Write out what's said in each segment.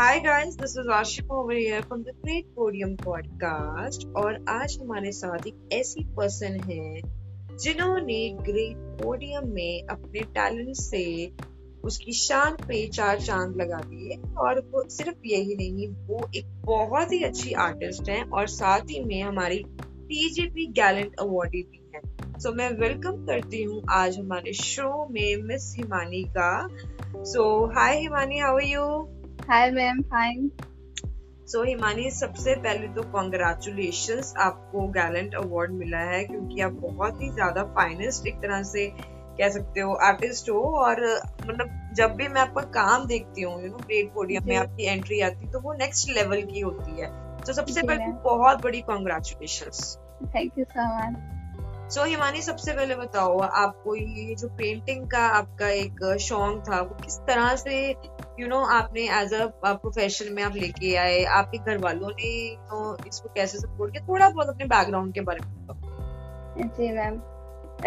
Hi guys, this is Ashika over here from the great podium podcast. और आज हमारे साथ एक ऐसी पर्सन हैं जिन्होंने ग्रेट पोडियम में अपने टैलेंट से उसकी शान पे चार चांद लगा दिए। और वो सिर्फ यही नहीं, वो एक बहुत ही अच्छी आर्टिस्ट हैं और साथ ही में हमारी टीजीपी गैलेंट अवॉर्डी भी है। सो मैं वेलकम करती हूँ आज हमारे शो में मिस हिमानी का। So hi Himani, how are you? Hi ma'am, fine. So Himani, सबसे पहले तो कॉन्ग्रेचुलेशंस, आपको गैलेंट अवार्ड मिला है क्योंकि आप बहुत ही ज्यादा फाइनेस्ट एक तरह से कह सकते हो आर्टिस्ट हो। और मतलब जब भी मैं आपका काम देखती हूँ ग्रेट पोडियम में आपकी एंट्री आती है तो वो नेक्स्ट लेवल की होती है। तो सबसे पहले बहुत बड़ी congratulations. Thank you so much. So Himani, सबसे पहले बताओ आपको ये जो पेंटिंग का आपका एक शौक था वो किस तरह से आपने एज अ प्रोफेशन में आप लेके आए? आपके घर वालों ने इसको कैसे सपोर्ट किया? थोड़ा बहुत अपने बैकग्राउंड के बारे में बताओ। जी मैम,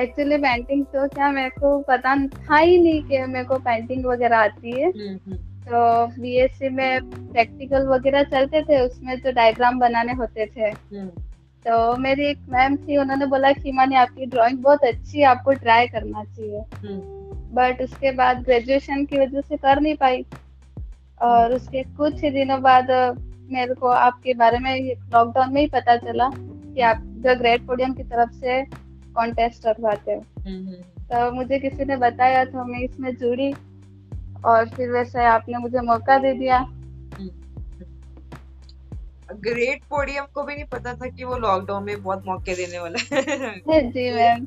एक्चुअली पेंटिंग तो क्या मेरे को पता था ही नहीं कि मेरे को पेंटिंग वगैरह आती है। तो बीएससी में प्रैक्टिकल वगैरह चलते थे, उसमें तो डायग्राम बनाने होते थे। तो मेरी एक मैम थी, उन्होंने बोला कि हिमानी आपकी ड्राइंग बहुत अच्छी है, आपको ट्राई करना चाहिए। बट उसके बाद ग्रेजुएशन की वजह से कर नहीं पाई। और उसके कुछ ही दिनों बाद मेरे को आपके बारे में लॉकडाउन में ही पता चला कि आप जो ग्रेट पोडियम की तरफ से कॉन्टेस्ट करवाते हो। तो मुझे किसी ने बताया तो मैं इसमें जुड़ी और फिर वैसे आपने मुझे मौका दे दिया। ग्रेट पोडियम को भी नहीं पता था कि वो लॉकडाउन में बहुत मौके देने वाला है। जी मैम,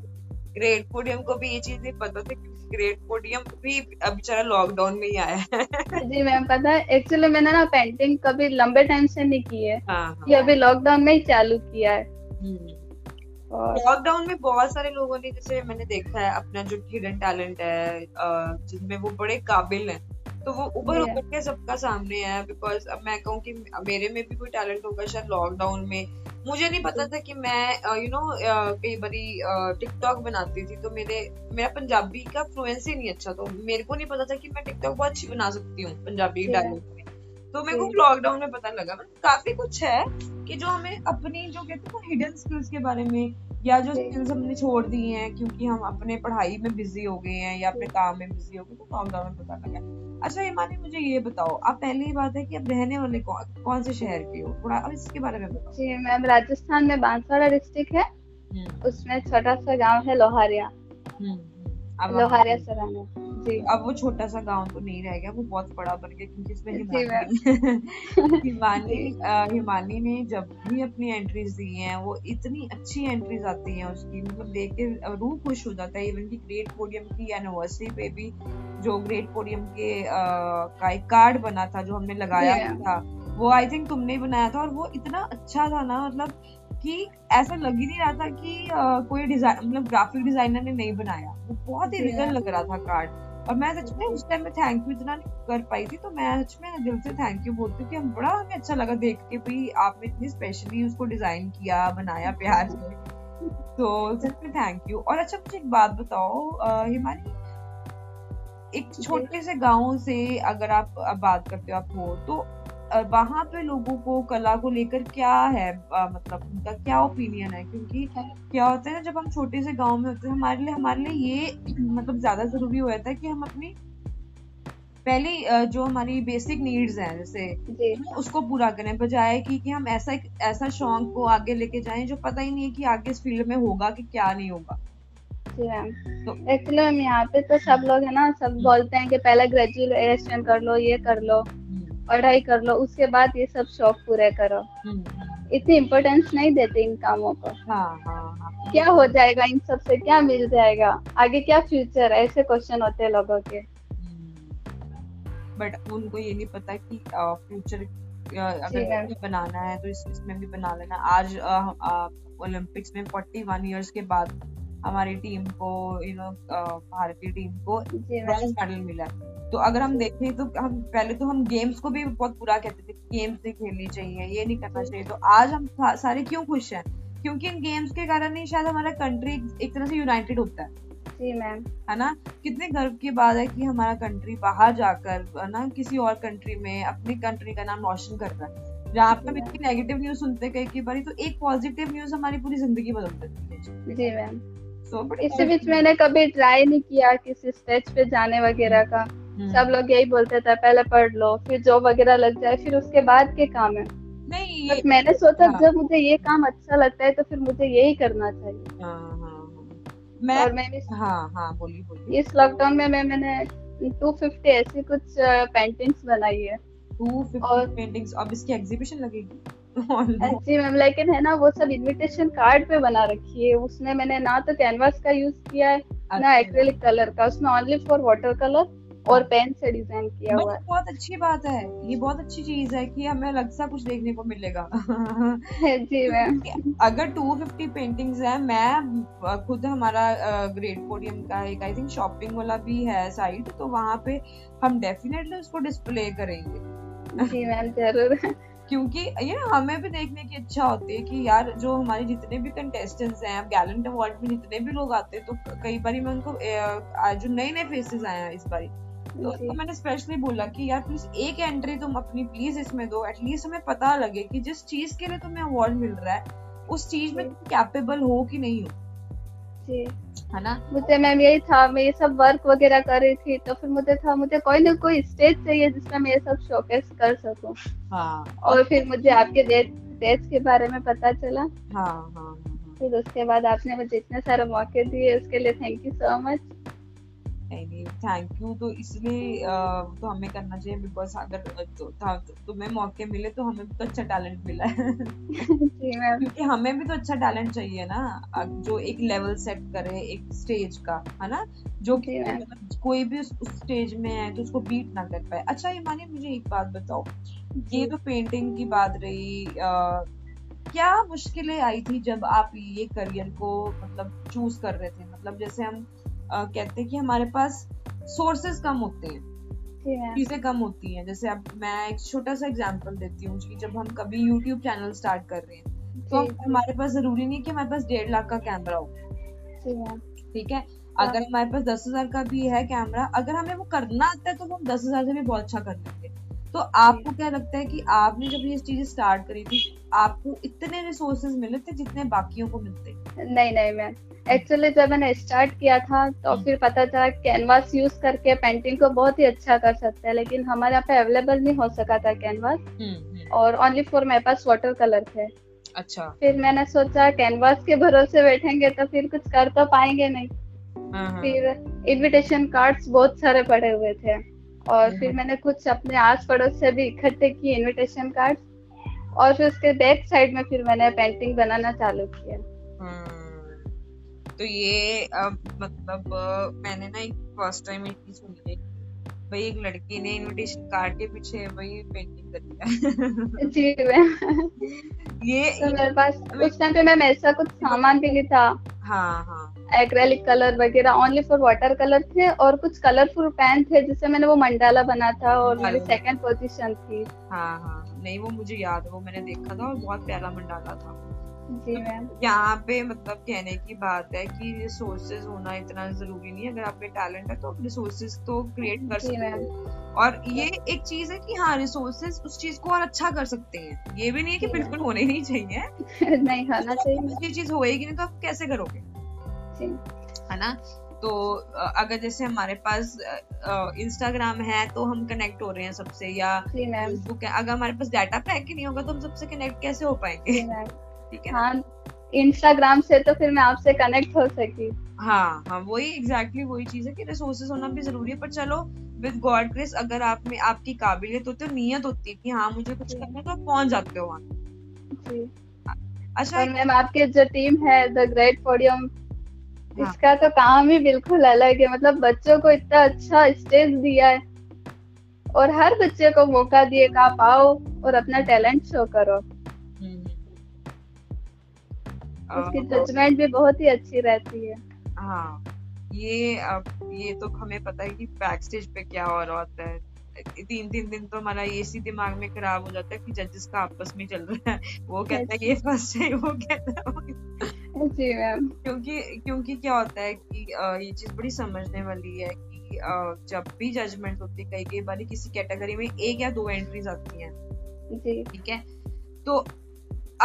ग्रेट पोडियम को भी ये चीज नहीं पता था कि ग्रेट पोडियम भी अब बेचारा लॉकडाउन में ही आया है। जी मैम, पता है एक्चुअली मैंने ना पेंटिंग कभी लंबे टाइम से नहीं की है। ये अभी लॉकडाउन में ही चालू किया है। लॉकडाउन में बहुत सारे लोगों ने, जैसे मैंने देखा है, अपना जो हिडन टैलेंट है जिसमें वो बड़े काबिल है तो वो उभर के सबका सामने है। बिकॉज अब मैं कहूँ कि मेरे में भी कोई टैलेंट होगा शायद। लॉकडाउन में मुझे नहीं पता था कि मैं कई बारी टिकटॉक बनाती थी तो मेरा पंजाबी का फ्लुएंसी नहीं अच्छा, तो मेरे को नहीं पता था कि मैं टिकटॉक बहुत अच्छी बना सकती हूँ पंजाबी डायलॉग में। तो मेरे को लॉकडाउन में पता लगा काफी कुछ है कि जो हमें अपनी जो कहते हैं हिडन स्किल्स के बारे में, या जो स्किल्स हमने छोड़ दी हैं क्योंकि हम अपने पढ़ाई में बिजी हो गए हैं या अपने काम में बिजी हो गए, तो लॉकडाउन में पता लगा। अच्छा हिमानी, मुझे ये बताओ, आप पहली बात है कि आप रहने वाले कौन से शहर के हो? थोड़ा अब इसके बारे में बताओ। जी मैम, राजस्थान में बांसवाड़ा डिस्ट्रिक्ट है, उसमें छोटा सा गाँव है लोहारिया। लोहारिया सराना। जी, अब वो छोटा सा गाँव तो नहीं रह गया, वो बहुत बड़ा बन गया क्योंकि इसमें हिमानी ने जब भी अपनी एंट्रीज दी हैं वो इतनी अच्छी एंट्रीज आती हैं उसकी, मतलब देख के रूह खुश हो जाता है। इवन की ग्रेट पोडियम की एनिवर्सरी पे भी जो ग्रेट पोडियम के का एक कार्ड बना था जो हमने लगाया था, वो आई थिंक तुमने बनाया था। और वो इतना अच्छा था ना, मतलब कि ऐसा लग ही नहीं रहा था कि कोई डिजाइन, मतलब ग्राफिक डिजाइनर ने नहीं बनाया, वो बहुत ही रियल लग रहा था कार्ड। और मैं सच में उस टाइम में थैंक यू इतना नहीं कर पाई थी, तो मैं सच में दिल से थैंक यू बोलती हूँ कि बड़ा हमें अच्छा लगा देख के भाई आपने इतनी स्पेशली उसको डिजाइन किया, बनाया प्यार से, तो सच में थैंक यू। और अच्छा मुझे एक बात बताओ हिमानी, एक छोटे से गाँव से अगर आप बात करते हो आप हो, तो वहाँ पे लोगों को कला को लेकर क्या है, मतलब उनका क्या ओपिनियन है? क्योंकि क्या होता है ना, जब हम छोटे से गांव में होते हैं, हमारे लिए ये मतलब ज्यादा जरूरी हो जाता है कि हम अपनी पहले जो हमारी बेसिक नीड्स हैं जैसे उसको पूरा करें, बजाय कि हम ऐसा शौक को आगे लेके जाएं जो पता ही नहीं है कि आगे इस फील्ड में होगा कि क्या नहीं होगा। एक्चुअली हम यहाँ पे तो सब लोग है ना, सब बोलते हैं कि पहले ग्रेजुएशन कर लो, ये कर लो, पढ़ाई कर लो, उसके बाद ये सब शौक पूरे करो। इतनी इम्पोर्टेंस नहीं देते इन कामों को। क्या हो जाएगा इन सब से, क्या मिल जाएगा आगे, क्या फ्यूचर है, ऐसे क्वेश्चन होते हैं लोगों के। बट उनको ये नहीं पता कि फ्यूचर अगर बनाना है तो इसमें भी बना लेना। आज ओलंपिक्स में 41 ईयर्स के बाद हमारी टीम को भारतीय टीम को ब्रॉन्ज मेडल मिला। तो अगर हम देखें तो हम पहले गेम्स को भी बहुत बुरा कहते थे, गेम्स नहीं खेलनी चाहिए, ये नहीं करना चाहिए। तो आज हम सारे क्यों खुश हैं? क्योंकि इन गेम्स के कारण ही शायद हमारा कंट्री एक तरह से यूनाइटेड होता है। जी मैम, है ना, कितने गर्व की बात है कि हमारा कंट्री बाहर जाकर, है ना, किसी और कंट्री में अपनी कंट्री का नाम रोशन करता है। जहाँ पे हम इतनी नेगेटिव न्यूज सुनते कई बार, तो एक पॉजिटिव न्यूज हमारी पूरी जिंदगी बदल देती है। जी मैम। इसके बीच मैंने कभी ट्राई नहीं किया किसी स्टेज पे जाने वगैरह का। सब लोग यही बोलते थे पहले पढ़ लो, फिर जॉब वगैरह लग जाए, फिर उसके बाद के काम है। नहीं, बट मैंने सोचा जब मुझे ये काम अच्छा लगता है तो फिर मुझे यही करना चाहिए। और मैंने इस लॉकडाउन में मैंने 250 ऐसी कुछ पेंटिंग्स बनाई है। 250 पेंटिंग्स। अब इसकी एग्जीबिशन लगेगी। जी मैम, लेकिन है ना वो सब इन्विटेशन कार्ड पे बना रखी है। उसमें मैंने ना तो कैनवास का यूज किया है ना एक्रेलिक कलर का। उसमें ओनली फॉर वाटर कलर और पेन से डिजाइन किया हुआ है। बहुत अच्छी बात है, ये बहुत अच्छी चीज है कि हमें अलग सा कुछ देखने को मिलेगा। जी मैम। अगर 250 पेंटिंग्स है, मैं खुद, हमारा ग्रेट पोडियम का एक आई थिंक शॉपिंग वाला भी है साइट, तो वहाँ पे हम डेफिनेटली उसको डिस्प्ले करेंगे। जी मैम, जरूर। क्योंकि ये हमें भी देखने की इच्छा होती है कि यार जो हमारे जितने भी कंटेस्टेंट्स हैं, अब गैलेंट अवार्ड में जितने भी लोग आते हैं, तो कई बार मैं उनको जो नए नए फेसेस आए हैं इस बारी, तो मैंने स्पेशली बोला कि यार प्लीज एक एंट्री तुम अपनी प्लीज इसमें दो, एटलीस्ट हमें पता लगे कि जिस चीज के लिए तुम्हें अवार्ड मिल रहा है उस चीज में तुम कैपेबल हो कि नहीं हो, है ना। मुझे मैम यही था, मैं ये सब वर्क वगैरह कर रही थी, तो फिर मुझे था मुझे कोई ना कोई स्टेज चाहिए जिसमें मैं ये सब शोकेस कर सकूं। और फिर मुझे आपके स्टेज के बारे में पता चला। फिर उसके बाद आपने मुझे इतने सारे मौके दिए, उसके लिए thank you so much. Thank you तो इसलिए तो हमें करना चाहिए, बिकॉज अगर तुम्हें मौके मिले तो हमें भी तो अच्छा टैलेंट मिला है। क्योंकि हमें भी तो अच्छा टैलेंट चाहिए ना, जो एक लेवल सेट करे एक स्टेज का, है ना, जो कि कोई भी उस स्टेज में है तो उसको बीट ना कर पाए। अच्छा हिमानी, मुझे एक बात बताओ, ये तो पेंटिंग की बात रही, क्या मुश्किलें आई थी जब आप ये करियर को मतलब चूज कर रहे थे? मतलब जैसे हम कहते हैं कि हमारे पास सोर्सेस कम होते हैं, चीजें कम होती हैं। जैसे अब मैं एक छोटा सा एग्जांपल देती हूँ कि जब हम कभी यूट्यूब चैनल स्टार्ट कर रहे हैं तो हमारे पास जरूरी नहीं कि हमारे पास 1.5 लाख का कैमरा हो, ठीक है। अगर हमारे पास 10,000 का भी है कैमरा, अगर हमें वो करना आता है तो हम 10,000 से भी बहुत अच्छा कर लेंगे। तो आपको क्या लगता है कि आपने जब ये चीजें स्टार्ट करी थी आपको इतने रिसोर्सेज मिले थे जितने बाकियों को मिलते? नहीं मैम, एक्चुअली जब मैंने स्टार्ट किया था तो फिर पता चला कैनवास यूज करके पेंटिंग को बहुत ही अच्छा कर सकते हैं, लेकिन हमारे यहाँ पे अवेलेबल नहीं हो सका था कैनवास, और ओनली फॉर मेरे पास वाटर कलर थे। अच्छा, फिर मैंने सोचा कैनवास के भरोसे बैठेंगे तो फिर कुछ कर तो पाएंगे नहीं। फिर इन्विटेशन कार्ड्स बहुत सारे पड़े हुए थे, और फिर मैंने कुछ अपने आस पड़ोस से भी इकट्ठे किए इन्विटेशन कार्ड, और फिर उसके बैक साइड में फिर मैंने पेंटिंग बनाना चालू किया। तो ये मतलब मैंने ना एक फर्स्ट टाइम एक चीज सुनी भाई, एक लड़की ने इनविटेशन कार्ड के पीछे वही पेंटिंग कर दिया। जी मैम, ये तो मेरे पास उस टाइम पे मैम ऐसा कुछ सामान भी नहीं था। एक्रेलिक कलर वगैरह ओनली फॉर वाटर कलर थे, और कुछ कलरफुल पेन थे जिससे मैंने वो मंडाला बना था, और मेरी सेकंड पोजीशन थी। नहीं, वो मुझे याद है, वो मैंने देखा था और बहुत प्यारा मंडाला था। जी मैम, यहाँ पे मतलब कहने की बात है कि रिसोर्सेज होना इतना जरूरी नहीं है, अगर आप में टैलेंट है तो आप रिसोर्सेज तो क्रिएट कर सकते हैं। और ये एक चीज है कि हाँ, रिसोर्सेज उस चीज को और अच्छा कर सकते हैं, ये भी नहीं है कि बिल्कुल होने नहीं चाहिए। नहीं होना चाहिए, ये चीज होएगी नहीं तो आप कैसे करोगे, है ना। तो अगर जैसे हमारे पास इंस्टाग्राम है तो हम कनेक्ट हो रहे हैं सबसे, या फेसबुक है, अगर हमारे पास डाटा पैक ही नहीं होगा तो हम सबसे कनेक्ट कैसे हो पाएंगे, ठीक है। इंस्टाग्राम से तो फिर मैं आपसे कनेक्ट हो सकी। वही एग्जैक्टली वही चीज है कि रिसोर्सेज होना भी जरूरी है, पर चलो विद गॉड ग्रेस अगर आप में आपकी काबिलियत होती है, नियत होती है कि हाँ मुझे कुछ करना है तो आप पहुंच जाते हो वहाँ। अच्छा मैम, आपके जो टीम है द ग्रेट पोडियम, इसका तो काम ही बिल्कुल अलग है। मतलब बच्चों को इतना अच्छा स्टेज दिया है, और हर बच्चे को मौका दिए कि आप आओ और अपना टैलेंट शो करो। उसकी जजमेंट भी बहुत ही अच्छी रहती है। ये तो हमें पता है कि बैक स्टेज पे क्या और होता है। 3 दिन तो हमारा ये सी दिमाग में खराब हो जाता है कि जजेस का आपस में चल रहा है, वो कहता है ये फर्स्ट है, वो कहता है जी मैम, क्योंकि क्या होता है कि ये चीज बड़ी समझने वाली है कि जब भी जजमेंट होती है कई बार किसी कैटेगरी में एक या दो एंट्रीज आती हैं, ठीक है, तो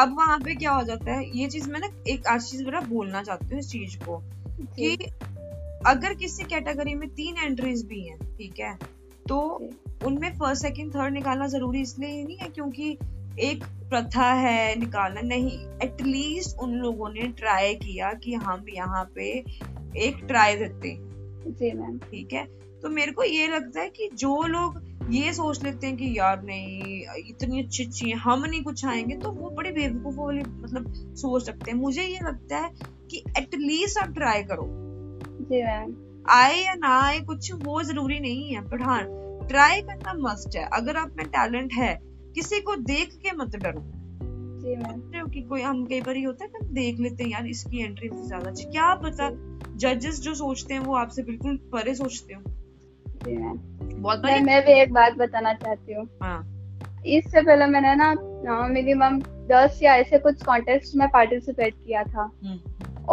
अब वहां पे क्या हो जाता है, ये चीज मैं ना एक आज चीज मेरा बोलना चाहती हूँ इस चीज को कि अगर किसी कैटेगरी में तीन एंट्रीज भी हैं, ठीक है, तो उनमें फर्स्ट सेकंड थर्ड निकालना जरूरी इसलिए नहीं है क्योंकि एक प्रथा है निकालना, नहीं, एटलीस्ट उन लोगों ने ट्राई किया कि हम यहाँ पे एक ट्राई देते हैं। जी मैम, ठीक है, तो मेरे को ये लगता है कि जो लोग ये सोच लेते हैं कि यार नहीं इतनी अच्छी अच्छी हम नहीं कुछ आएंगे, तो वो बड़े बेवकूफ वाले मतलब सोच सकते हैं। मुझे ये लगता है कि एटलीस्ट आप ट्राई करो, जी मैम, आए या ना आए कुछ वो जरूरी नहीं है, बट हाँ ट्राई करना मस्ट है। अगर आप में टैलेंट है, किसी को देख के मत डरो, जी मैम, कि कोई हम कई बार ही होता है कि देख लेते हैं यार इसकी एंट्री से ज्यादा अच्छी, क्या पता जजेस जो सोचते हैं वो आपसे बिल्कुल परे सोचते हो। जी मैम, बहुत मैं भी एक बात बताना चाहती हूँ। हाँ। इससे पहले मैंने ना मिनिमम 10 या ऐसे कुछ कॉन्टेस्ट में पार्टिसिपेट किया था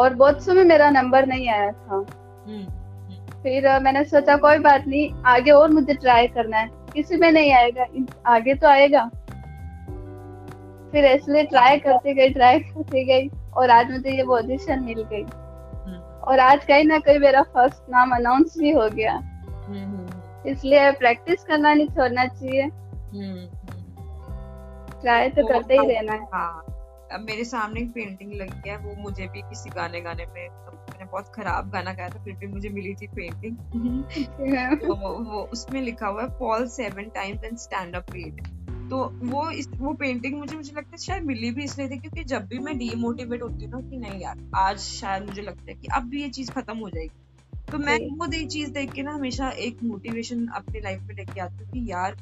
और बहुत समय मेरा नंबर नहीं आया था। फिर मैंने सोचा कोई बात नहीं, आगे और मुझे ट्राई करना है, किसी में नहीं आएगा आगे तो आएगा। फिर इसलिए ट्राई करते गई और आज मुझे ये पोजीशन मिल गई और आज कहीं ना कहीं मेरा फर्स्ट नाम अनाउंस भी हो गया। इसलिए प्रैक्टिस करना नहीं छोड़ना चाहिए, ट्राई तो करते ही रहना है। अब मेरे सामने एक पेंटिंग लगी है, वो मुझे भी किसी गाने पे मैंने बहुत खराब गाना गाया था फिर भी मुझे मिली थी पेंटिंग। तो वो उसमें लिखा हुआ है fall 7 times and stand up 8। तो वो पेंटिंग मुझे लगता है शायद मिली भी इसलिए थी क्योंकि जब भी मैं डीमोटिवेट होती हूँ ना कि नहीं यार आज शायद मुझे लगता है कि अब भी ये चीज खत्म हो जाएगी, तो मैं वो चीज देख के ना हमेशा एक मोटिवेशन अपनी लाइफ में लेके आती हूँ कि यार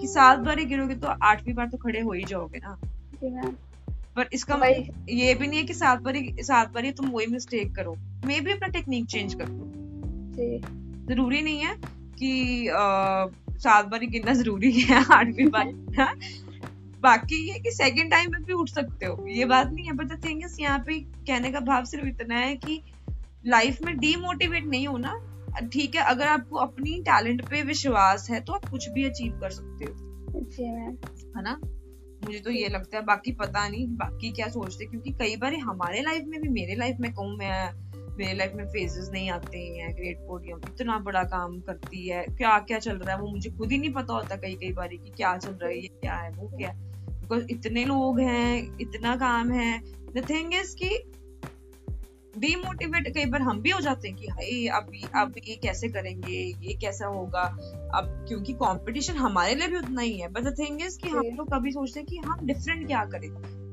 कि 7 बार ही गिरोगे तो 8वीं बार तो खड़े हो ही जाओगे ना। पर इसका ये भी नहीं है कि 7 बार ही तुम वही मिस्टेक करो, मे भी अपना टेक्निक चेंज करो। जरूरी नहीं है कि 7 बार ही गिनना जरूरी है, 8वीं बार गिनना। बाकी ये कि सेकंड टाइम में भी उठ सकते हो, ये बात नहीं है। बट थिंग्स यहाँ पे कहने का भाव सिर्फ इतना है कि लाइफ में डीमोटिवेट नहीं होना, ठीक है। अगर आपको अपनी टैलेंट पे विश्वास है तो आप कुछ भी अचीव कर सकते हो, है ना। मुझे तो ये लगता है, बाकी पता नहीं बाकी क्या सोचते, क्योंकि कई बार हमारे लाइफ में भी, मेरे लाइफ में कहूँ मैं, मेरे लाइफ में फेजेस नहीं आते हैं। ग्रेट पोडियम इतना बड़ा काम करती है, क्या क्या चल रहा है वो मुझे खुद ही नहीं पता होता कई बार कि क्या चल रहा है, ये क्या है, वो क्या है, बिकॉज इतने लोग हैं, इतना काम है। द थिंग इज कि डीमोटिवेट कई बार हम भी हो जाते हैं कि हाय अब ये कैसे करेंगे, ये कैसा होगा अब, क्योंकि कंपटीशन हमारे लिए भी उतना ही है। बट द थिंग इज कि हम लोग कभी सोचते हैं कि हम डिफरेंट क्या करें,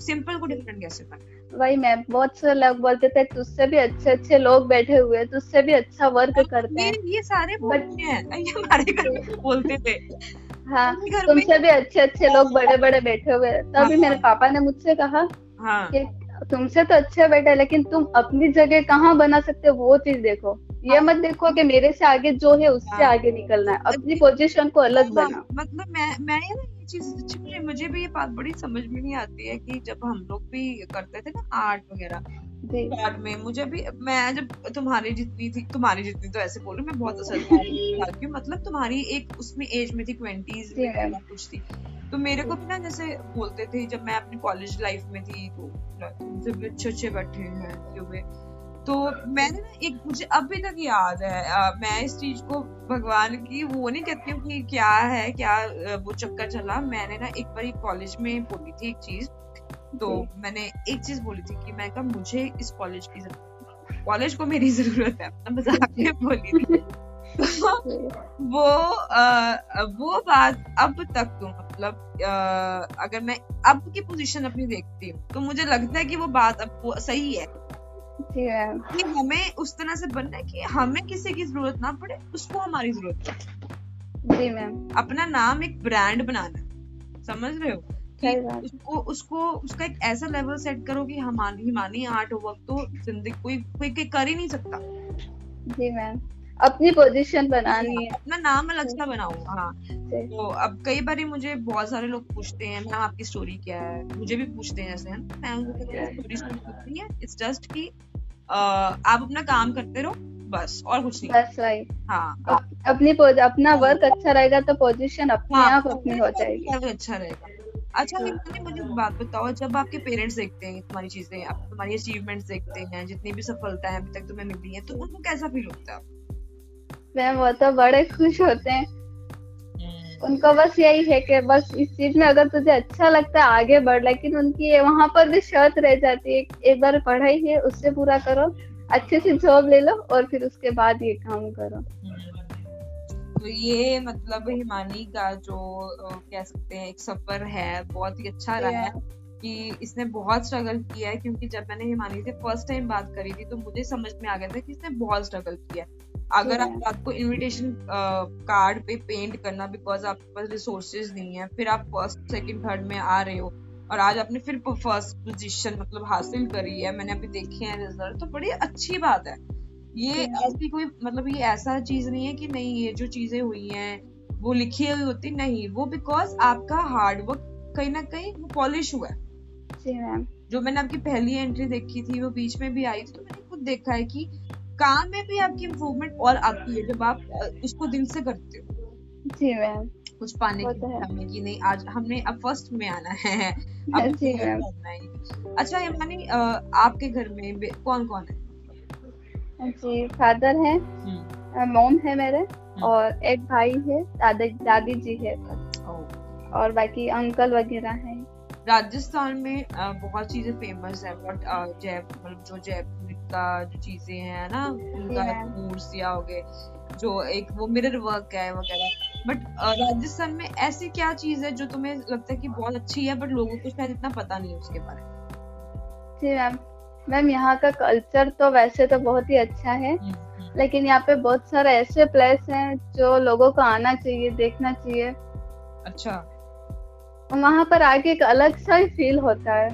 सिंपल को डिफरेंट कैसे करें। वही मैम, बहुत से लोग बोलते थे तुझसे भी अच्छे लोग बैठे हुए हैं, तुझसे भी अच्छा वर्क करते हैं, ये सारे बच्चे हैं, ये हमारे घर में बोलते थे। हाँ, तुमसे भी अच्छे लोग बड़े बड़े बैठे हुए हैं। तभी मेरे पापा ने मुझसे कहा तुमसे तो अच्छा बेटा है लेकिन तुम अपनी जगह कहाँ बना सकते हो वो चीज देखो। ये मत देखो कि मेरे से आगे जो है उससे आगे निकलना है, अपनी पोजीशन को अलग बना। मतलब मैं ये चीज मुझे भी ये बात बड़ी समझ में नहीं आती है कि जब हम लोग भी करते थे ना आर्ट वगैरह, आर्ट में मुझे भी, मैं जब तुम्हारी जितनी तो ऐसे बोलूं मैं बहुत असर थी, मतलब तुम्हारी एक उसमें एज में थी, 20s कुछ थी, तो मेरे को भी ना जैसे बोलते थे जब मैं अपनी कॉलेज लाइफ में थी तो तुमसे भी अच्छे बैठे हैं। तो मैंने ना एक, मुझे अभी तक याद है, मैं इस चीज को भगवान की वो नहीं कहती हूँ कि क्या है क्या वो चक्कर चला। मैंने ना एक बार कॉलेज में बोली थी एक चीज, तो मैंने एक चीज बोली थी कि मैं कहा मुझे इस कॉलेज की जरूरत है, कॉलेज को मेरी जरूरत है, अपना मजाक में बोली थी। वो बात अब तक तो मतलब अगर मैं अब की पोजीशन अपनी देखती हूँ तो मुझे लगता है कि वो बात अब वो सही है कि हमें उस तरह से बनना है कि हमें किसी की जरूरत ना पड़े, उसको हमारी जरूरत पड़े। जी मैम, अपना नाम एक ब्रांड बनाना, समझ रहे हो, कि उसको उसका एक ऐसा लेवल सेट करो कि हिमानी आर्ट वर्क तो जिंदगी कोई कर ही नहीं सकता। जी मैम, अपनी पोजीशन बनानी है, अपना नाम अलग सा बनाओ। हाँ, तो अब कई बार मुझे बहुत सारे लोग पूछते हैं मैम आपकी स्टोरी क्या है, मुझे भी पूछते हैं ऐसे। मैं उनको स्टोरी है इट्स जस्ट कि आप अपना काम करते रहो बस, और कुछ नहीं। बस वही, हाँ, अपनी अपना वर्क अच्छा रहेगा तो पोजीशन अपने आप अपनी हो जाएगी, अच्छा रहेगा। अच्छा मुझे बात बताओ, जब आपके पेरेंट्स देखते हैं तुम्हारी चीजें, आप तुम्हारी अचीवमेंट्स देखते हैं, जितनी भी सफलता है अभी तक तुम्हें मिली है, तो उनको कैसा फील होता है? मैम वो तो बड़े खुश होते हैं, उनको बस यही है कि बस इस चीज में अगर तुझे अच्छा लगता है आगे बढ़। लेकिन उनकी वहाँ पर भी शर्त रह जाती है, एक बार पढ़ाई है उससे पूरा करो, अच्छे से जॉब ले लो और फिर उसके बाद ये काम करो। तो ये मतलब हिमानी का जो कह सकते हैं एक सफर है, बहुत ही अच्छा रहा है कि इसने बहुत स्ट्रगल किया है। क्योंकि जब मैंने हिमानी से फर्स्ट टाइम बात करी थी तो मुझे समझ में आ गया था कि इसने बहुत स्ट्रगल किया। अगर आपको इनविटेशन कार्ड पे पेंट करना, बिकॉज आपके पास रिसोर्सेज नहीं है, फिर आप फर्स्ट सेकेंड थर्ड में आ रहे हो और आज आपने फिर फर्स्ट पोजीशन मतलब हासिल करी है, मैंने अभी देखे हैं रिजल्ट, तो बड़ी अच्छी बात है। ये ऐसी कोई मतलब ये ऐसा चीज नहीं है कि नहीं ये जो चीजें हुई हैं वो लिखी हुई होती, नहीं, वो बिकॉज आपका हार्ड वर्क कहीं ना कहीं वो पॉलिश हुआ है। जी मैम, जो मैंने आपकी पहली एंट्री देखी थी, वो बीच में भी आई थी, तो मैंने खुद देखा है कि काम में भी आपकी इम्प्रूवमेंट और आती है जब आप उसको दिन से करते हो। जी मैम, कुछ पाने की नहीं, आज हमने अब फर्स्ट में आना है, अब करना है। अच्छा हिमानी, आपके घर में कौन कौन है? जी, फादर है, मॉम है मेरे, और एक भाई है, दादी जी है, और बाकी अंकल वगैरह हैं। राजस्थान में बहुत चीजें फेमस है, बट जयपुर जो जयपुर का जो चीजें है ना, उनका मूर्तिया हो गए, जो एक वो मिरर वर्क है वगैरह, बट राजस्थान में ऐसी क्या चीज है जो तुम्हें लगता है कि बहुत अच्छी है बट लोगों को शायद इतना पता नहीं है उसके बारे में? जी मैम, यहाँ का कल्चर तो वैसे तो बहुत ही अच्छा है, लेकिन यहाँ पे बहुत सारे ऐसे प्लेस हैं जो लोगों को आना चाहिए, देखना चाहिए। अच्छा, वहाँ पर आके एक अलग सा ही फील होता है,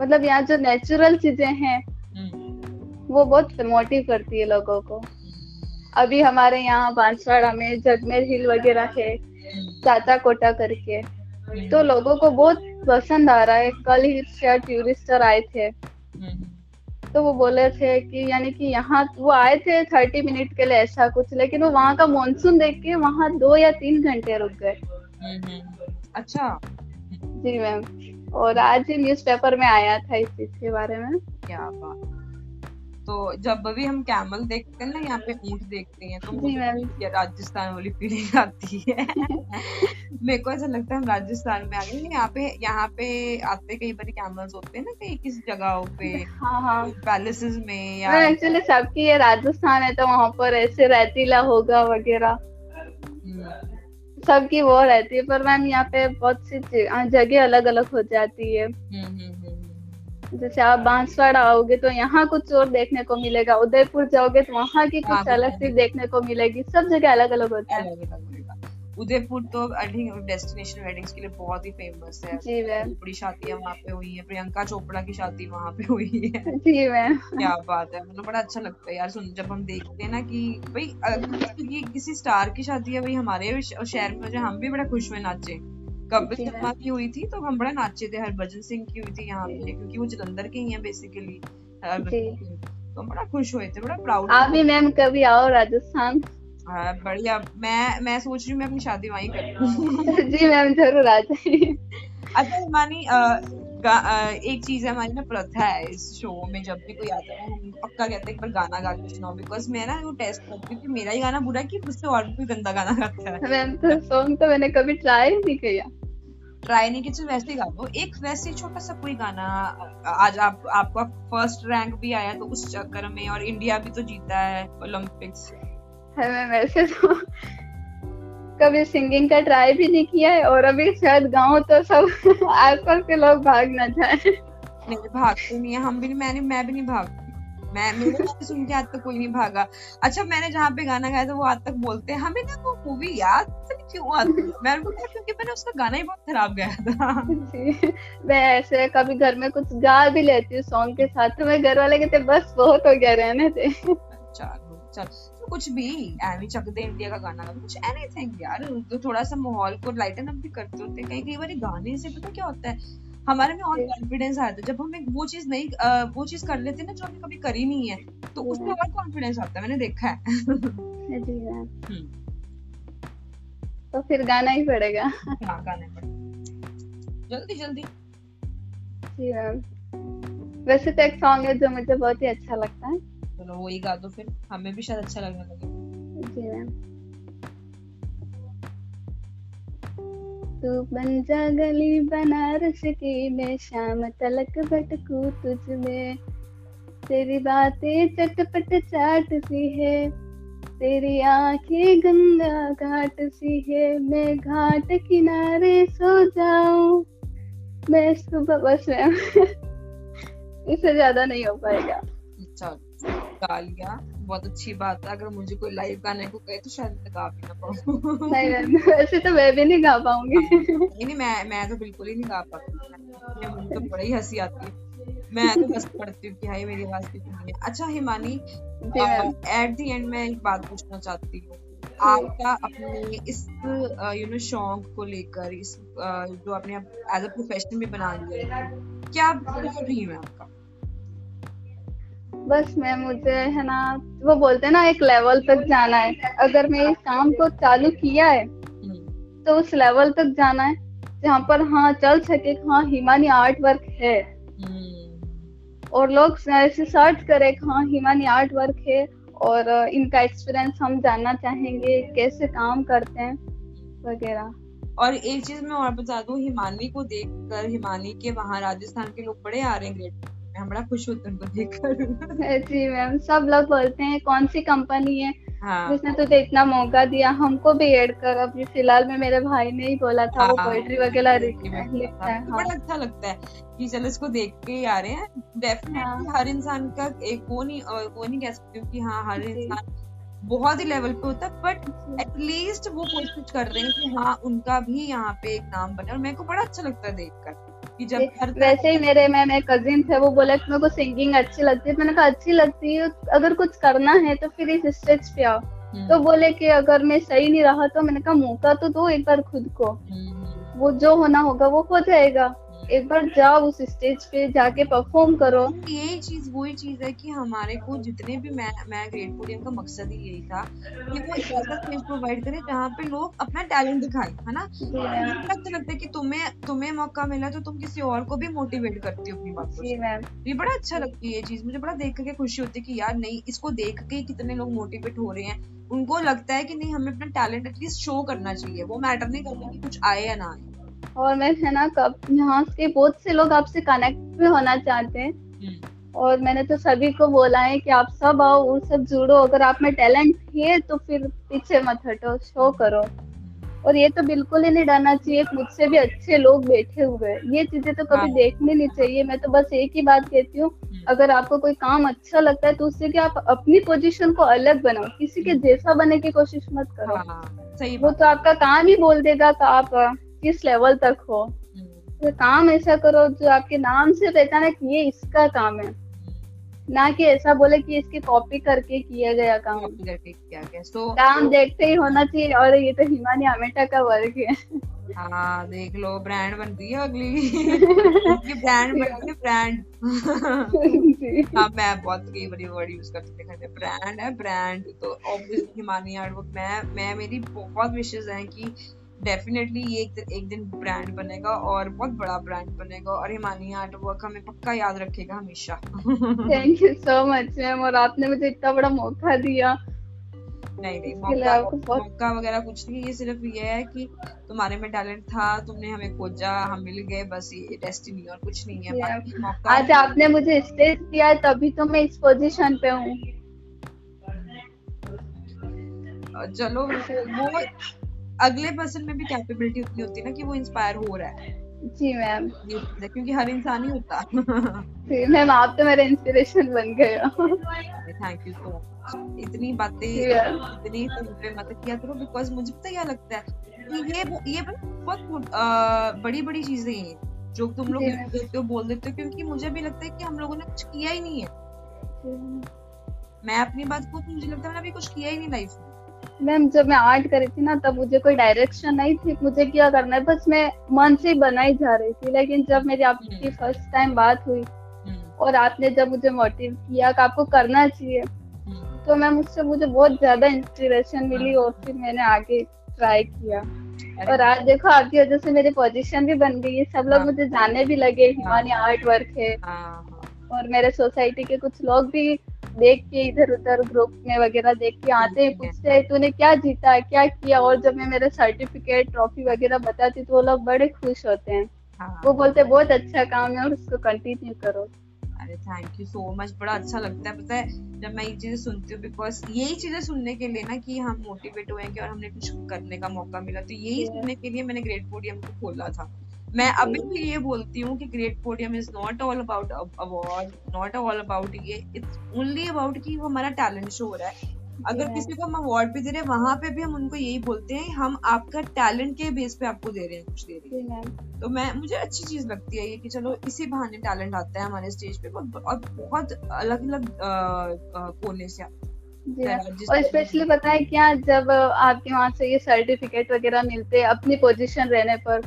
मतलब यहाँ जो नेचुरल चीजें हैं वो बहुत मोटिव करती है लोगों को। अभी हमारे यहाँ बांसवाड़ा में जगमेर हिल वगैरह है, टाटा कोटा करके, तो लोगों को बहुत पसंद आ रहा है। कल ही शायद टूरिस्टर आए थे तो वो बोले थे कि यानी कि यहाँ वो आए थे 30 मिनट के लिए ऐसा कुछ, लेकिन वो वहाँ का मॉनसून देख के वहाँ 2 या 3 घंटे रुक गए। अच्छा जी मैम, और आज ही न्यूज़पेपर में आया था इस चीज के बारे में। क्या बात। तो जब भी हम कैमल देखते हैं ना, यहाँ पे ऊंट देखते हैं, तो राजस्थान वाली फीलिंग आती है। मेरे को ऐसा लगता है हम राजस्थान में आ गए। यहाँ पे आते कई बार कैमल्स होते हैं ना कहीं किसी जगहों पे, हाँ, पैलेसेस में या एक्चुअली सबकी ये राजस्थान है तो वहाँ पर ऐसे रेतीला होगा वगैरह, सबकी वो रहती है। पर मैम यहाँ पे बहुत सी जगह अलग अलग हो जाती है। जैसे आप बांसवाड़ा आओगे तो यहाँ कुछ और देखने को मिलेगा, उदयपुर जाओगे तो वहाँ की कुछ अलग चीज देखने को मिलेगी, सब जगह अलग अलग होता है। उदयपुर तो डेस्टिनेशन वेडिंग्स के लिए बहुत ही फेमस है। जी मैम, बड़ी शादियां वहाँ पे हुई है, प्रियंका चोपड़ा की शादी वहाँ पे हुई है। जी मैम, क्या बात है, मतलब बड़ा अच्छा लगता है यार सुन, जब हम देखते हैं ना कि भाई किसी स्टार की शादी है भाई हमारे शहर में, हम भी बड़ा खुश हुए, नाचे। कपिल शर्मा की हुई थी तो हम बड़ा नाचे थे, हरभजन सिंह की हुई थी यहाँ पे, क्योंकि वो जलंधर के ही हैं बेसिकली, तो बड़ा खुश हुए थे, बड़ा प्राउड। आप भी मैम कभी आओ राजस्थान। हाँ बढ़िया, मैं सोच रही हूँ मैं अपनी शादी वहीं करूँ। जी मैम, जरूर आ जाइए। अच्छा हिमानी, एक चीज है हमारी ना प्रथा है इस शो में, जब भी कोई आता है हम पक्का कहते हैं एक बार गाना गा के सुनाओ, बिकॉज मैं ना वो टेस्ट करती हूँ कि मेरा ही गाना बुरा कि मुझसे और भी कोई गंदा गाना गाता है। मैम तो सॉन्ग तो मैंने कभी ट्राई नहीं किया, वैसे ही गा दो एक वैसे छोटा सा कोई गाना। आज आपका फर्स्ट रैंक भी आया तो उस चक्कर में, और इंडिया भी तो जीता है ओलम्पिक्स। है मैम, वैसे तो कभी सिंगिंग का ट्राई भी नहीं किया है, और अभी शायद गाँव तो सब आसपास के लोग भाग ना जाए। नहीं भागते नहीं है, हम भी नहीं, मैं भी नहीं भागती, मैं सुन के आज तक कोई नहीं भागा। अच्छा मैंने जहाँ पे गाना गाया था वो आज तक बोलते हैं हमें ना वो मूवी याद क्यों आती है, मैं बोलता क्योंकि मैंने उसका गाना ही बहुत खराब गाया था। मैं ऐसे कभी घर में कुछ गा भी लेती हूँ सॉन्ग के साथ, तो मैं घर वाले कहते बस बहुत हो गया रहने थे। चल तो कुछ भी एवी चक दे इंडिया का गाना कुछ एनीथिंग यार, तो थोड़ा सा माहौल को लाइटन अप भी करते होते हैं। कई बार गाने से पता क्या होता है हमारे में और कॉन्फिडेंस आता है, जब हम वो चीज कर लेते हैं ना जो हमने कभी करी नहीं है तो उसमें और कॉन्फिडेंस आता है, मैंने देखा है। तो फिर गाना ही पड़ेगा। हाँ गाना पड़ेगा जल्दी जल्दी। जी मैम, वैसे तो एक सॉन्ग है जो मुझे बहुत ही अच्छा लगता है, चलो वही गा दो फिर हमें भी शायद अच्छा लगने लगे। जी मैम। तू बन जा गली बनारस की, मैं शाम तलक भटकू तुझ में, तेरी बातें चटपट चाट सी है, तेरी आंखें गंगा घाट सी है, मैं घाट किनारे सो जाऊं मैं सुबह। बस मैम इससे ज्यादा नहीं हो पाएगा। अच्छा गालिया बहुत अच्छी बात है, अगर मुझे कोई लाइव गाने को कहे तो शायद गा भी ना पाऊं। नहीं वैसे तो मैं भी नहीं गा पाऊंगी। नहीं मैं तो बिल्कुल ही नहीं गा पाती, मुझे तो बड़ी हंसी आती है, मैं तो बस पढ़ती हूँ कि हाय मेरी आवाज कितनी है। अच्छा हिमानी एट द एंड मैं एक बात पूछना चाहती हूँ, आपका अपने इस शौक को लेकर इस जो आपने एज अ प्रोफेशन भी बना लिया क्या आप ड्रीम है आपका? बस मैं मुझे है ना वो बोलते हैं ना एक लेवल तक जाना है, अगर मैं इस काम को चालू किया है तो उस लेवल तक जाना है जहाँ पर हाँ चल सके, हाँ हिमानी आर्ट वर्क है और लोग ऐसे सर्च करे हाँ हिमानी आर्ट वर्क है और इनका एक्सपीरियंस हम जानना चाहेंगे कैसे काम करते हैं वगैरह। और एक चीज मैं और बता दूं, हिमानी को देखकर हिमानी के वहाँ राजस्थान के लोग बड़े आ रहे हैं ग्रेट, मैं बड़ा खुश होता हूँ देखकर। जी मैम सब लोग बोलते हैं कौन सी कंपनी है जिसने तुझे इतना मौका दिया, हमको भी ऐड कर। अभी फिलहाल में मेरे भाई ने ही बोला था वो पोएट्री वगैरह लिखता है, बड़ा अच्छा लगता है कि चलो इसको देख के आ रहे हैं। डेफिनेटली हर इंसान का एक वो नहीं कह सकती हूँ कि हाँ हर इंसान बहुत ही लेवल पे होता है, बट एटलीस्ट वो कोशिश कर रहे हैं कि हाँ उनका भी यहाँ पे एक नाम बने, और मेरे को बड़ा अच्छा लगता है देखकर। जब वैसे ही मेरे मैम एक कजिन थे वो बोला कि मेरे को सिंगिंग अच्छी लगती है, मैंने कहा अच्छी लगती है अगर कुछ करना है तो फिर इस स्टेज पे आओ, तो बोले कि अगर मैं सही नहीं रहा तो मैंने कहा मौका तो दो एक बार खुद को, वो जो होना होगा वो हो जाएगा, एक बार जाओ उस स्टेज पे जाके परफॉर्म करो। यही चीज वही चीज है कि हमारे को जितने भी मैं ग्रेट पोडियम का मकसद ही यही था कि वो एक ऐसा स्टेज प्रोवाइड करें जहाँ पे लोग अपना टैलेंट दिखाएं, है ना। मुझे लगता है कि तुम्हें मौका मिला तो तुम किसी और को भी मोटिवेट करती हो अपनी बात को, ये बड़ा अच्छा लगती है ये चीज, मुझे बड़ा देख के खुशी होती है कि यार नहीं इसको देख के कितने लोग मोटिवेट हो रहे हैं, उनको लगता है कि नहीं हमें अपना टैलेंट एटलीस्ट शो करना चाहिए, वो मैटर नहीं करता कि कुछ आए या ना आए। और मैं है ना यहाँ के बहुत से लोग आपसे कनेक्ट भी होना चाहते हैं और मैंने तो सभी को बोला है कि आप सब आओ वो सब जुड़ो, अगर आप में टैलेंट है तो फिर पीछे मत हटो शो करो, और ये तो बिल्कुल ही नहीं डरना चाहिए मुझसे भी अच्छे लोग बैठे हुए हैं, ये चीजें तो कभी देखनी नहीं चाहिए। मैं तो बस एक ही बात कहती हूँ अगर आपको कोई काम अच्छा लगता है तो उससे कि आप अपनी पोजीशन को अलग बनाओ, किसी के जैसा बनने की कोशिश मत करो, वो तो आपका काम ही बोल देगा कि आप किस लेवल तक हो, तो काम ऐसा करो जो आपके नाम से पहचाने कि ये इसका काम है, ना कि ऐसा बोले कि इसकी कॉपी करके किया गया काम। काम देखते ही होना चाहिए और ये तो हिमानी आमेटा का वर्क है। हाँ देख लो ब्रांड बनती है अगली ब्रांड बनती है ब्रांड। हाँ मैं बहुत कई बड़ी वर्ड यूज करती हूँ ब्रांड है ब्रांड, तो ऑब्वियसली हिमानी आर्टवर्क मैं मेरी बहुत विशेष है कि डेफिनेटली ये एक दिन ब्रांड बनेगा और बहुत बड़ा ब्रांड बनेगा और हिमानी आर्टवर्क हमें पक्का याद रखेगा हमेशा। Thank you so much ma'am, और आपने मुझे इतना बड़ा मौका दिया। नहीं मौका वगैरह कुछ नहीं, ये सिर्फ ये है कि तुम्हारे में टैलेंट था, तुमने हमें खोजा, हम मिल गए, बस ये डेस्टिनी और कुछ नहीं है। आज आपने मुझे स्टेज दिया तभी तो मैं इस पोजीशन पे हूँ। चलो वो अगले पर्सन में भी कैपेबिलिटी उतनी होती है ना कि वो इंस्पायर हो रहा है। जी मैम क्योंकि हर इंसान ही होता है। मैम आप तो मेरे इंस्पिरेशन बन गए हो। Thank you so much. इतनी बातें इतनी मत किया करो, बिकॉज मुझे पता क्या लगता है कि ये बहुत बड़ी बड़ी चीजें हैं जो तुम लोग बोल देते हो, क्योंकि मुझे भी लगता है कि हम लोगों ने कुछ किया ही नहीं है। मैं अपनी बात खुद, मुझे लगता है मैंने अभी कुछ किया ही नहीं लाइफ में। मैम जब मैं आर्ट करी थी ना तब मुझे कोई डायरेक्शन नहीं थी मुझे क्या करना है, बस मैं मन से बनाई जा रही थी। लेकिन जब मेरी आपकी फर्स्ट टाइम बात हुई और आपने जब मुझे मोटिव किया कि आपको करना चाहिए, तो मैम उससे मुझे बहुत ज्यादा इंस्पिरेशन मिली और फिर मैंने आगे ट्राई किया। और आज देखो आपकी वजह से मेरी पोजीशन भी बन गई है, सब लोग मुझे जाने भी लगे हिमानी आर्ट वर्क है। और मेरे सोसाइटी के कुछ लोग भी देख के इधर उधर ग्रुप में वगैरह देख के आते हैं, पूछते हैं तूने क्या जीता क्या किया। और जब मैं मेरे सर्टिफिकेट ट्रॉफी वगैरह बताती तो वो लोग बड़े खुश होते हैं, वो बोलते हैं बहुत अच्छा काम है और उसको कंटिन्यू करो। अरे थैंक यू सो मच, बड़ा अच्छा लगता है पता है जब मैं ये चीजें सुनती हूँ, बिकॉज यही चीजें सुनने के लिए ना कि हम मोटिवेट हुएंगे और हमने कुछ करने का मौका मिला, तो यही सुनने के लिए मैंने ग्रेट पोडियम को खोला था। मैं अभी भी ये बोलती हूँ कि great podium is not all about award, not all about ये, इट्स ओनली अबाउट कि वो हमारा टैलेंट शो हो रहा है। अगर किसी को हम अवार्ड भी दे रहे हैं वहां पे भी हम उनको यही बोलते हैं हम आपका टैलेंट के बेस पे आपको दे रहे हैं, कुछ दे रहे हैं। तो मैं मुझे अच्छी चीज लगती है ये कि चलो इसी बहाने टैलेंट आता है हमारे स्टेज पे और बहुत अलग अलग कोने से आता है। और स्पेशली पता है क्या, जब आपके वहाँ से ये सर्टिफिकेट वगैरह मिलते हैं अपनी पोजीशन रहने पर,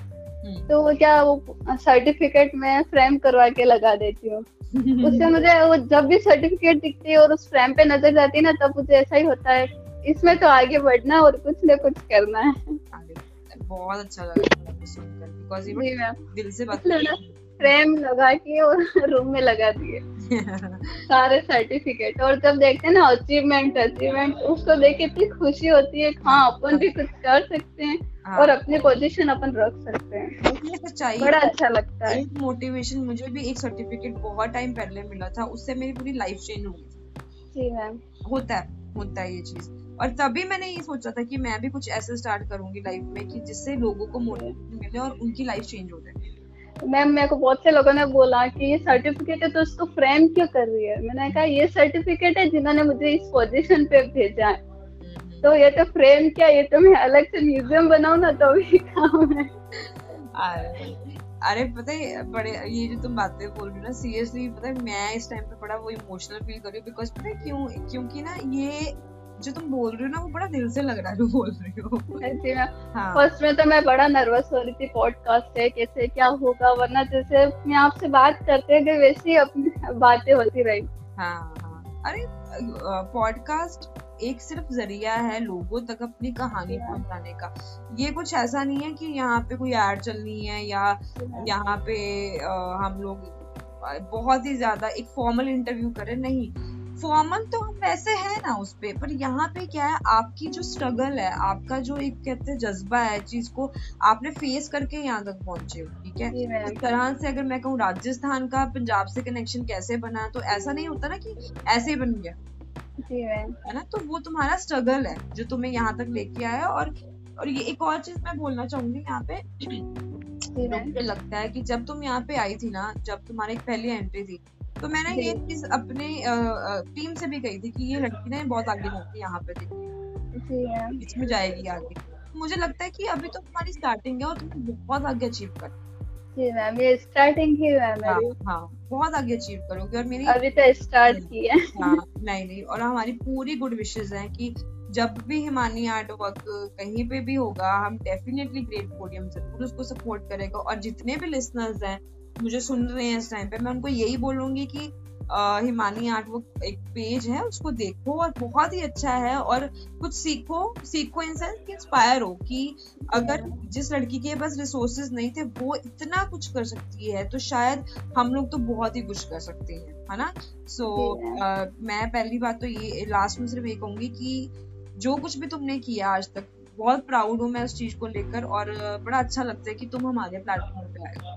तो वो क्या वो सर्टिफिकेट में फ्रेम करवा के लगा देती हूँ। उससे मुझे वो जब भी सर्टिफिकेट दिखती है और उस फ्रेम पे नजर जाती है ना, तब मुझे ऐसा ही होता है इसमें तो आगे बढ़ना और कुछ न कुछ करना है। बहुत अच्छा लगा दिल से बात, फ्रेम लगा के और रूम में लगा दिए सारे सर्टिफिकेट। और जब देखते हैं ना अचीवमेंट उसको देख के इतनी खुशी होती है, हाँ अपन भी कुछ कर सकते हैं और अपनी पोजीशन अपन रख सकते हैं, बड़ा अच्छा लगता है। एक मोटिवेशन मुझे भी एक सर्टिफिकेट बहुत टाइम पहले मिला था, उससे मेरी पूरी लाइफ चेंज हो गई। जी मैम, होता है ये चीज। और तभी मैंने ये सोचा था कि मैं भी कुछ ऐसे स्टार्ट करूंगी लाइफ में कि जिससे लोगों को मोटिवेशन मिले और उनकी लाइफ चेंज हो जाए। मैम मेरे को बहुत से लोगों ने बोला कि ये सर्टिफिकेट है तो इसको फ्रेम क्यों कर रही है, मैंने कहा ये सर्टिफिकेट है जिन्होंने मुझे इस पोजीशन पे भेजा है, तो ये तो फ्रेम क्या, ये तो मैं अलग से म्यूजियम बनाऊ ना तो भी काम है। अरे पता है बड़े ये जो तुम बातें बोल रही हो ना, सीरियसली पता है मैं इस टाइम पे बड़ा वो इमोशनल फील कर रही हूँ, बिकॉज पता है क्योंकि ना ये जो तुम बोल रही हो ना वो बड़ा दिल से लग रहा है जो बोल रही हो। फर्स्ट में तो मैं बड़ा नर्वस हो रही थी पॉडकास्ट है कैसे क्या होगा, वरना जैसे मैं आपसे बात करते गए वैसे ही अपनी बातें होती रही। अरे पॉडकास्ट एक सिर्फ जरिया है लोगों तक अपनी कहानी पहुंचाने का, ये कुछ ऐसा नहीं है कि यहाँ पे कोई ऐड चलनी है या यहाँ पे हम लोग बहुत ही ज्यादा एक फॉर्मल इंटरव्यू करें, नहीं फॉर्मल तो हम वैसे है ना उस पे, पर यहाँ पे क्या है आपकी जो स्ट्रगल है, आपका जो एक कहते हैं जज्बा है चीज को आपने फेस करके यहाँ तक पहुंचे हो, ठीक है। इस तरह से अगर मैं कहूँ राजस्थान का पंजाब से कनेक्शन कैसे बना, तो ऐसा नहीं होता ना कि ऐसे बन गया, है ना, तो वो तुम्हारा स्ट्रगल है जो तुम्हें यहाँ तक लेके आया। और ये एक और चीज मैं बोलना चाहूंगी यहाँ पे, मुझे लगता है कि जब तुम यहाँ पे आई थी ना, जब तुम्हारी पहली एंट्री थी, तो मैंने ये चीज अपने टीम से भी कही थी कि ये लड़की ना बहुत आगे जाएगी, यहाँ पे बीच में जाएगी आगे। मुझे लगता है कि अभी तो तुम्हारी स्टार्टिंग है और तुम बहुत आगे अचीव कर, स्टार्टिंग ही बहुत आगे अचीव करोगे। और मेरी अभी तो स्टार्ट की है नहीं, और हमारी पूरी गुड विशेस हैं कि जब भी हिमानी आर्ट वर्क कहीं पे भी होगा, हम डेफिनेटली ग्रेट पोडियम जरूर उसको सपोर्ट करेगा। और जितने भी लिसनर्स हैं मुझे सुन रहे हैं इस टाइम पे, मैं उनको यही बोलूंगी कि हिमानी आर्ट वर्क एक पेज है, उसको देखो और बहुत ही अच्छा है और कुछ सीखो इन सेंस कि इंस्पायर हो कि अगर जिस लड़की के पास रिसोर्सेज नहीं थे वो इतना कुछ कर सकती है, तो शायद हम लोग तो बहुत ही कुछ कर सकते हैं, है ना। मैं पहली बात तो ये लास्ट में सिर्फ ये कहूंगी कि जो कुछ भी तुमने किया आज तक, बहुत प्राउड हूँ मैं उस चीज को लेकर और बड़ा अच्छा लगता है कि तुम हमारे प्लेटफॉर्म पे आए।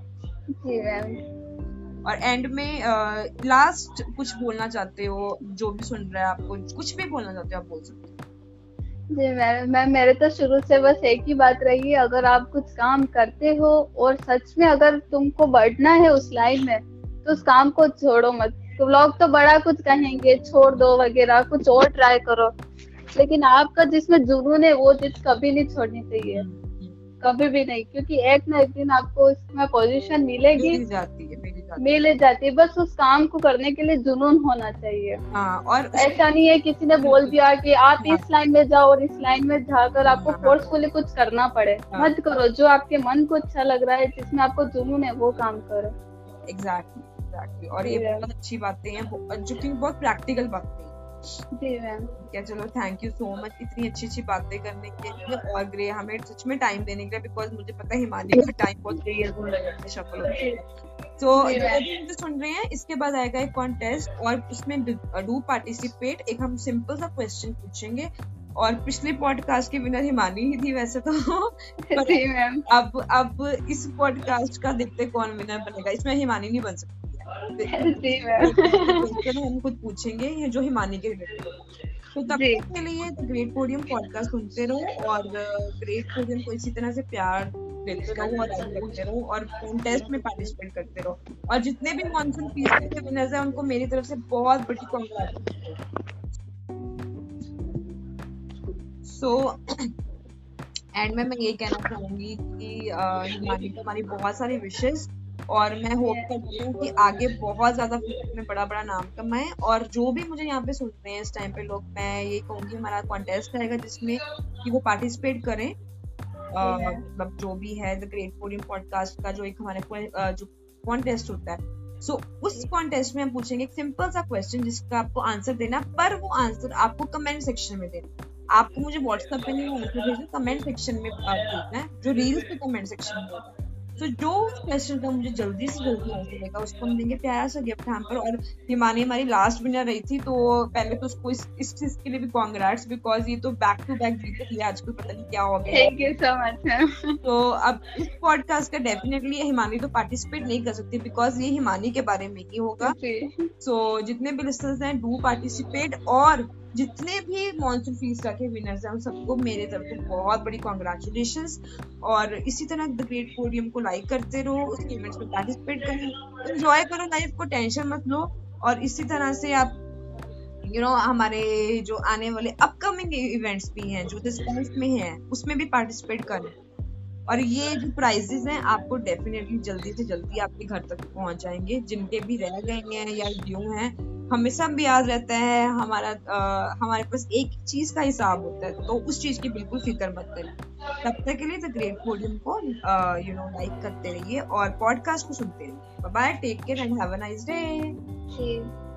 और एंड में लास्ट कुछ बोलना चाहते हो, जो भी सुन रहा है आपको कुछ भी बोलना चाहते हो आप बोल सकते हो। जी मैम मेरे तो शुरू से बस एक ही बात रही है, अगर आप कुछ काम करते हो और सच में अगर तुमको बढ़ना है उस लाइन में, तो उस काम को छोड़ो मत। तो लोग तो बड़ा कुछ कहेंगे छोड़ दो वगैरह, कुछ और ट्राई करो, लेकिन आपका जिसमें जुनून है वो जिद कभी नहीं छोड़नी चाहिए। कभी भी नहीं, क्योंकि एक ना एक दिन आपको इसमें पोजीशन मिलेगी, मिल जाती है। बस उस काम को करने के लिए जुनून होना चाहिए। और ऐसा नहीं है किसी ने बोल दिया कि आप इस लाइन में जाओ और इस लाइन में जाकर आपको फोर्सफुली कुछ करना पड़े, मत करो। जो आपके मन को अच्छा लग रहा है, जिसमें आपको जुनून है, वो काम करो। एग्जैक्टली। और ये बहुत अच्छी बातें हैं जो कि बहुत प्रैक्टिकल बातें हैं। जी मैम, चलो थैंक यू सो मच इतनी अच्छी अच्छी बातें करने के लिए और ग्रे हमें सच में टाइम देने के लिए, बिकॉज मुझे पता है हिमालय का टाइम बहुत रेयरफुल है शक्ल तो सुन रहे हैं। इसके बाद आएगा एक कॉन्टेस्ट और उसमें डू पार्टिसिपेट। एक हम सिंपल सा क्वेश्चन पूछेंगे और पिछले पॉडकास्ट के विनर हिमानी ही थी वैसे तो, पर अब इस पॉडकास्ट का देखते कौन विनर बनेगा। इसमें हिमानी नहीं बन सकती, हम खुद पूछेंगे जो हिमानी के तो तब तक के लिए ग्रेट पोडियम पॉडकास्ट सुनते रहो और ग्रेट पोडियम को इसी तरह से प्यार देते रहो और सुनते रहो और कॉन्टेस्ट में पार्टिसिपेट करते रहो। और जितने भी मॉनसून पीस के विनर्स हैं उनको मेरी तरफ से बहुत बड़ी कॉन्ग्रेचुलेशन। एंड मैं ये कहना चाहूंगी कि हिमानी को हमारी बहुत सारी विशेस और मैं होप करती हूँ कि आगे बहुत ज्यादा फील्ड में बड़ा बड़ा नाम कमाए। और जो भी मुझे यहाँ पे सुन रहे हैं इस टाइम पे लोग, मैं ये कहूँगी हमारा कॉन्टेस्ट रहेगा जिसमें कि वो पार्टिसिपेट करें, मतलब जो भी है द ग्रेट पोडियम पॉडकास्ट का जो एक हमारे जो कॉन्टेस्ट होता है। सो उस कॉन्टेस्ट में हम पूछेंगे एक सिंपल सा क्वेश्चन जिसका आपको आंसर देना, पर वो आंसर आपको कमेंट सेक्शन में देना। आपको मुझे व्हाट्सएप पे नहीं आंसर भेजना, कमेंट सेक्शन में भेजना है, जो रील्स पे कमेंट सेक्शन में। तो जो क्वेश्चन का मुझे जल्दी से जल्दी आंसर देगा उसको हम देंगे प्यारा सा गिफ्ट हैम्पर। और हिमानी हमारी लास्ट विनर रही थी तो पहले तो उसको इस चीज के लिए भी कॉन्ग्रेट्स, बिकॉज ये तो बैक टू बैक जीत रही है। आजकल पता नहीं क्या हो गया। Thank you so much. तो अब इस पॉडकास्ट का डेफिनेटली हिमानी तो पार्टिसिपेट नहीं कर सकती बिकॉज ये हिमानी के बारे में ही होगा। सो जितने भी लिस्टर्स हैं डू पार्टिसिपेट और जितने भी मॉनसून फीस्टा के विनर्स हैं उन सबको मेरे तरफ से बहुत बड़ी कॉन्ग्रेचुलेशंस। और इसी तरह द ग्रेट पोडियम को लाइक करते रहो, उसके इवेंट्स में पार्टिसिपेट करो, एंजॉय करो लाइफ को, टेंशन मत लो। और इसी तरह से आप हमारे जो आने वाले अपकमिंग इवेंट्स भी हैं जो दिस मंथ में हैं उसमें भी पार्टिसिपेट करें। और ये जो प्राइजेस हैं आपको डेफिनेटली जल्दी से जल्दी आपके घर तक पहुंच जाएंगे। जिनके भी रह गए हैं या ड्यू हैं, हमेशा भी याद रहता है हमारे पास एक चीज का हिसाब होता है, तो उस चीज की बिल्कुल फिक्र मत करें। तब तक के लिए द ग्रेट पोडियम को लाइक करते रहिए और पॉडकास्ट को सुनते रहिए। Bye, take care and have a nice day.